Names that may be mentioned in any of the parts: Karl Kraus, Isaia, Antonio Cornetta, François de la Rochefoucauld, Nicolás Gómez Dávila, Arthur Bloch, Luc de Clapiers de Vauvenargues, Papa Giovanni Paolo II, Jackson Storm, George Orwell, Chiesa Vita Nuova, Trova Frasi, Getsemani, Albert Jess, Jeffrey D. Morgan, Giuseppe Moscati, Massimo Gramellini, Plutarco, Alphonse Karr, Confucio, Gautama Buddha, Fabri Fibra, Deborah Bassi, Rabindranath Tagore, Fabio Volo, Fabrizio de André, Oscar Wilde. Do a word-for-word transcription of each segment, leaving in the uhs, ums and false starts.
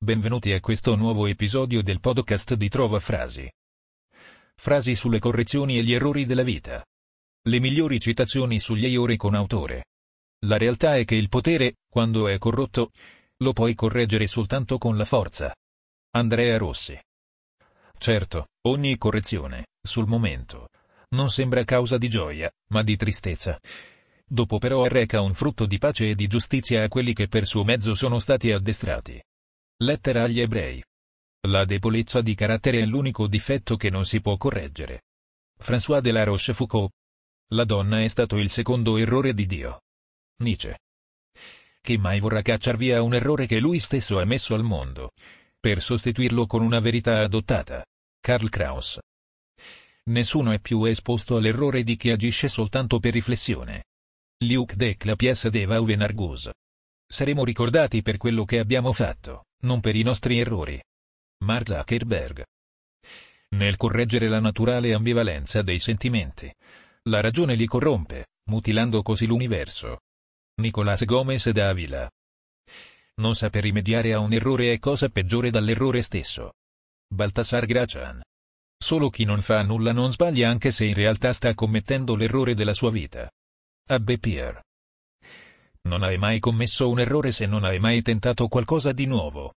Benvenuti a questo nuovo episodio del podcast di Trova Frasi. Frasi sulle correzioni e gli errori della vita. Le migliori citazioni sugli errori con autore. La realtà è che il potere, quando è corrotto, lo puoi correggere soltanto con la forza. Andrea Rossi. Certo, ogni correzione, sul momento, non sembra causa di gioia, ma di tristezza. Dopo però arreca un frutto di pace e di giustizia a quelli che per suo mezzo sono stati addestrati. Lettera agli ebrei. La debolezza di carattere è l'unico difetto che non si può correggere. François de la Rochefoucauld. La donna è stato il secondo errore di Dio. Nietzsche. Chi mai vorrà cacciar via un errore che lui stesso ha messo al mondo, per sostituirlo con una verità adottata? Karl Kraus. Nessuno è più esposto all'errore di chi agisce soltanto per riflessione. Luc de Clapiers de Vauvenargues. Saremo ricordati per quello che abbiamo fatto, non per i nostri errori. Mark Zuckerberg. Nel correggere la naturale ambivalenza dei sentimenti, la ragione li corrompe, mutilando così l'universo. Nicolás Gómez Dávila. Non saper rimediare a un errore è cosa peggiore dall'errore stesso. Baltasar Gracian. Solo chi non fa nulla non sbaglia, anche se in realtà sta commettendo l'errore della sua vita. Abbé Pierre. Non hai mai commesso un errore se non hai mai tentato qualcosa di nuovo.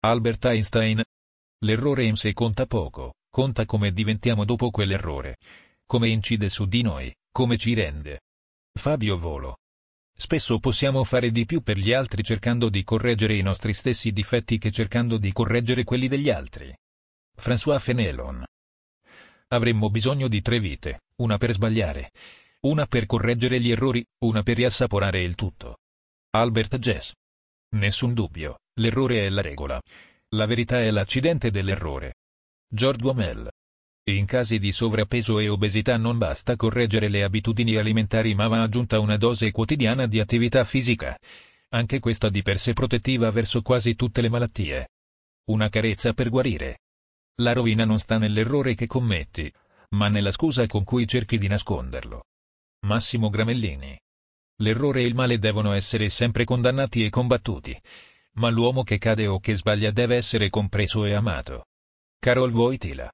Albert Einstein. L'errore in sé conta poco, conta come diventiamo dopo quell'errore, come incide su di noi, come ci rende. Fabio Volo. Spesso possiamo fare di più per gli altri cercando di correggere i nostri stessi difetti che cercando di correggere quelli degli altri. François Fenelon. Avremmo bisogno di tre vite, una per sbagliare, una per correggere gli errori, una per riassaporare il tutto. Albert Jess. Nessun dubbio, l'errore è la regola. La verità è l'accidente dell'errore. George Orwell. In casi di sovrappeso e obesità non basta correggere le abitudini alimentari, ma va aggiunta una dose quotidiana di attività fisica, anche questa di per sé protettiva verso quasi tutte le malattie. Una carezza per guarire. La rovina non sta nell'errore che commetti, ma nella scusa con cui cerchi di nasconderlo. Massimo Gramellini. L'errore e il male devono essere sempre condannati e combattuti, ma l'uomo che cade o che sbaglia deve essere compreso e amato. Karol Wojtyła.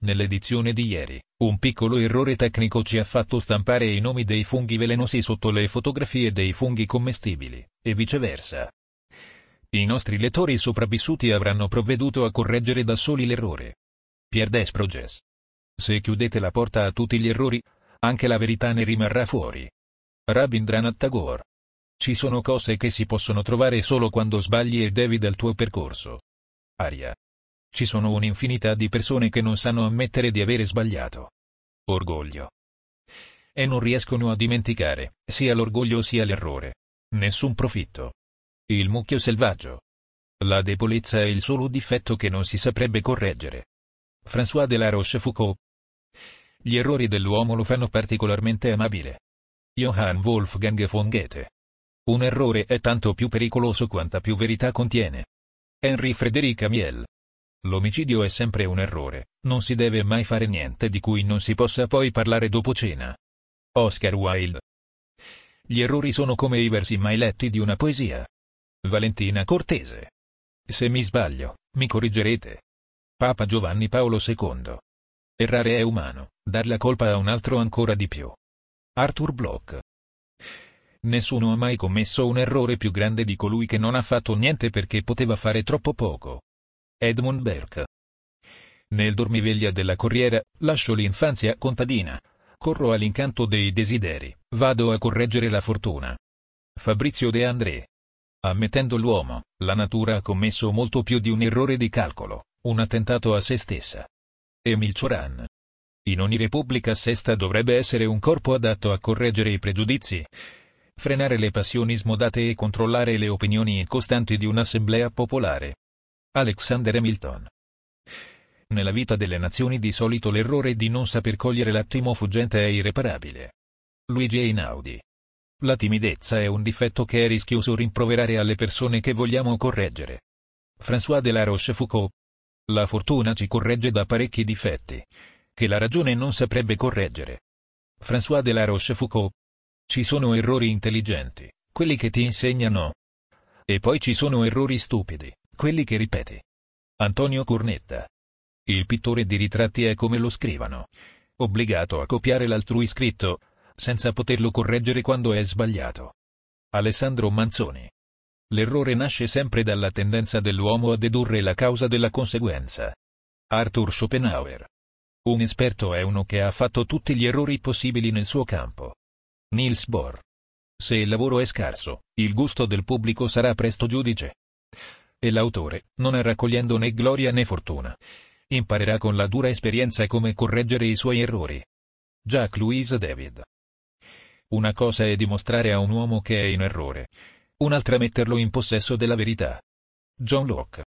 Nell'edizione di ieri, un piccolo errore tecnico ci ha fatto stampare i nomi dei funghi velenosi sotto le fotografie dei funghi commestibili, e viceversa. I nostri lettori sopravvissuti avranno provveduto a correggere da soli l'errore. Pierre Desproges. Se chiudete la porta a tutti gli errori, anche la verità ne rimarrà fuori. Rabindranath Tagore. Ci sono cose che si possono trovare solo quando sbagli e devi del tuo percorso. Aria. Ci sono un'infinità di persone che non sanno ammettere di avere sbagliato. Orgoglio. E non riescono a dimenticare, sia l'orgoglio sia l'errore. Nessun profitto. Il mucchio selvaggio. La debolezza è il solo difetto che non si saprebbe correggere. François de la Rochefoucauld. Gli errori dell'uomo lo fanno particolarmente amabile. Johann Wolfgang von Goethe. Un errore è tanto più pericoloso quanta più verità contiene. Henry Frederick Amiel. L'omicidio è sempre un errore, non si deve mai fare niente di cui non si possa poi parlare dopo cena. Oscar Wilde. Gli errori sono come i versi mai letti di una poesia. Valentina Cortese. Se mi sbaglio, mi corrigerete. Papa Giovanni Paolo secondo. Errare è umano, dar la colpa a un altro ancora di più. Arthur Bloch. Nessuno ha mai commesso un errore più grande di colui che non ha fatto niente perché poteva fare troppo poco. Edmund Burke. Nel dormiveglia della corriera, lascio l'infanzia contadina, corro all'incanto dei desideri, vado a correggere la fortuna. Fabrizio de André. Ammettendo l'uomo, la natura ha commesso molto più di un errore di calcolo, un attentato a se stessa. Emil Cioran. In ogni repubblica sesta dovrebbe essere un corpo adatto a correggere i pregiudizi, frenare le passioni smodate e controllare le opinioni incostanti di un'assemblea popolare. Alexander Hamilton. Nella vita delle nazioni di solito l'errore di non saper cogliere l'attimo fuggente è irreparabile. Luigi Einaudi. La timidezza è un difetto che è rischioso rimproverare alle persone che vogliamo correggere. François de la Rochefoucauld. La fortuna ci corregge da parecchi difetti, che la ragione non saprebbe correggere. François de la Rochefoucauld. Ci sono errori intelligenti, quelli che ti insegnano. E poi ci sono errori stupidi, quelli che ripete. Antonio Cornetta. Il pittore di ritratti è come lo scrivano. Obbligato a copiare l'altrui scritto, senza poterlo correggere quando è sbagliato. Alessandro Manzoni. L'errore nasce sempre dalla tendenza dell'uomo a dedurre la causa dalla conseguenza. Arthur Schopenhauer. Un esperto è uno che ha fatto tutti gli errori possibili nel suo campo. Niels Bohr. Se il lavoro è scarso, il gusto del pubblico sarà presto giudice. E l'autore, non raccogliendo né gloria né fortuna, imparerà con la dura esperienza come correggere i suoi errori. Jacques-Louis David. Una cosa è dimostrare a un uomo che è in errore, un'altra metterlo in possesso della verità. John Locke.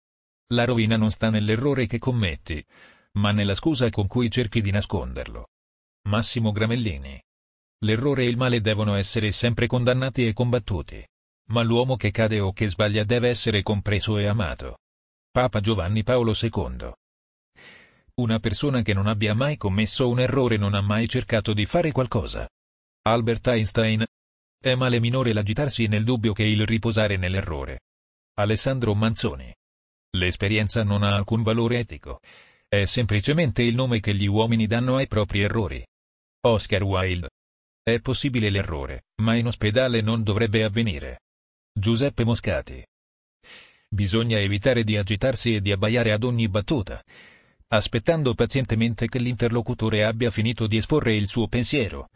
La rovina non sta nell'errore che commetti, ma nella scusa con cui cerchi di nasconderlo. Massimo Gramellini. L'errore e il male devono essere sempre condannati e combattuti, ma l'uomo che cade o che sbaglia deve essere compreso e amato. Papa Giovanni Paolo secondo. Una persona che non abbia mai commesso un errore non ha mai cercato di fare qualcosa. Albert Einstein. È male minore l'agitarsi nel dubbio che il riposare nell'errore. Alessandro Manzoni. L'esperienza non ha alcun valore etico. È semplicemente il nome che gli uomini danno ai propri errori. Oscar Wilde. È possibile l'errore, ma in ospedale non dovrebbe avvenire. Giuseppe Moscati. Bisogna evitare di agitarsi e di abbaiare ad ogni battuta, aspettando pazientemente che l'interlocutore abbia finito di esporre il suo pensiero,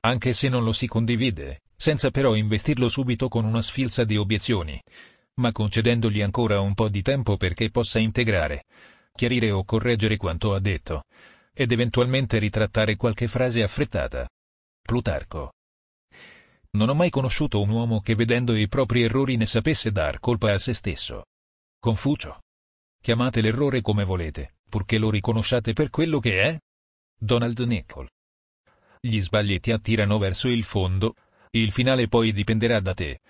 anche se non lo si condivide, senza però investirlo subito con una sfilza di obiezioni, ma concedendogli ancora un po' di tempo perché possa integrare, chiarire o correggere quanto ha detto, ed eventualmente ritrattare qualche frase affrettata. Plutarco. Non ho mai conosciuto un uomo che vedendo i propri errori ne sapesse dar colpa a se stesso. Confucio. Chiamate l'errore come volete, purché lo riconosciate per quello che è. Donald Nicol. Gli sbagli ti attirano verso il fondo, il finale poi dipenderà da te.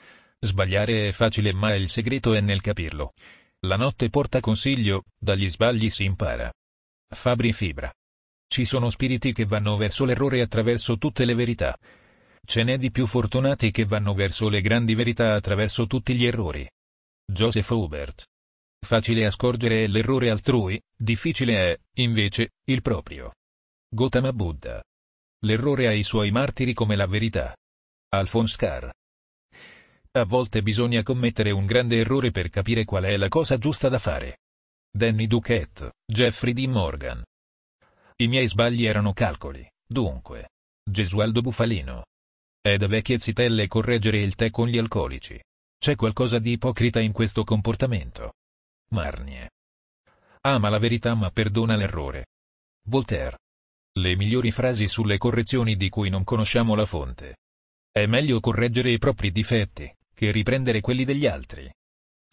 Sbagliare è facile ma il segreto è nel capirlo. La notte porta consiglio, dagli sbagli si impara. Fabri Fibra. Ci sono spiriti che vanno verso l'errore attraverso tutte le verità. Ce n'è di più fortunati che vanno verso le grandi verità attraverso tutti gli errori. Joseph Hubert. Facile a scorgere è l'errore altrui, difficile è, invece, il proprio. Gautama Buddha. L'errore ha i suoi martiri come la verità. Alphonse Karr. A volte bisogna commettere un grande errore per capire qual è la cosa giusta da fare. Danny Duquette, Jeffrey D. Morgan. I miei sbagli erano calcoli, dunque. Gesualdo Bufalino. È da vecchie zitelle correggere il tè con gli alcolici. C'è qualcosa di ipocrita in questo comportamento. Marnie. Ama la verità ma perdona l'errore. Voltaire. Le migliori frasi sulle correzioni di cui non conosciamo la fonte. È meglio correggere i propri difetti, che riprendere quelli degli altri.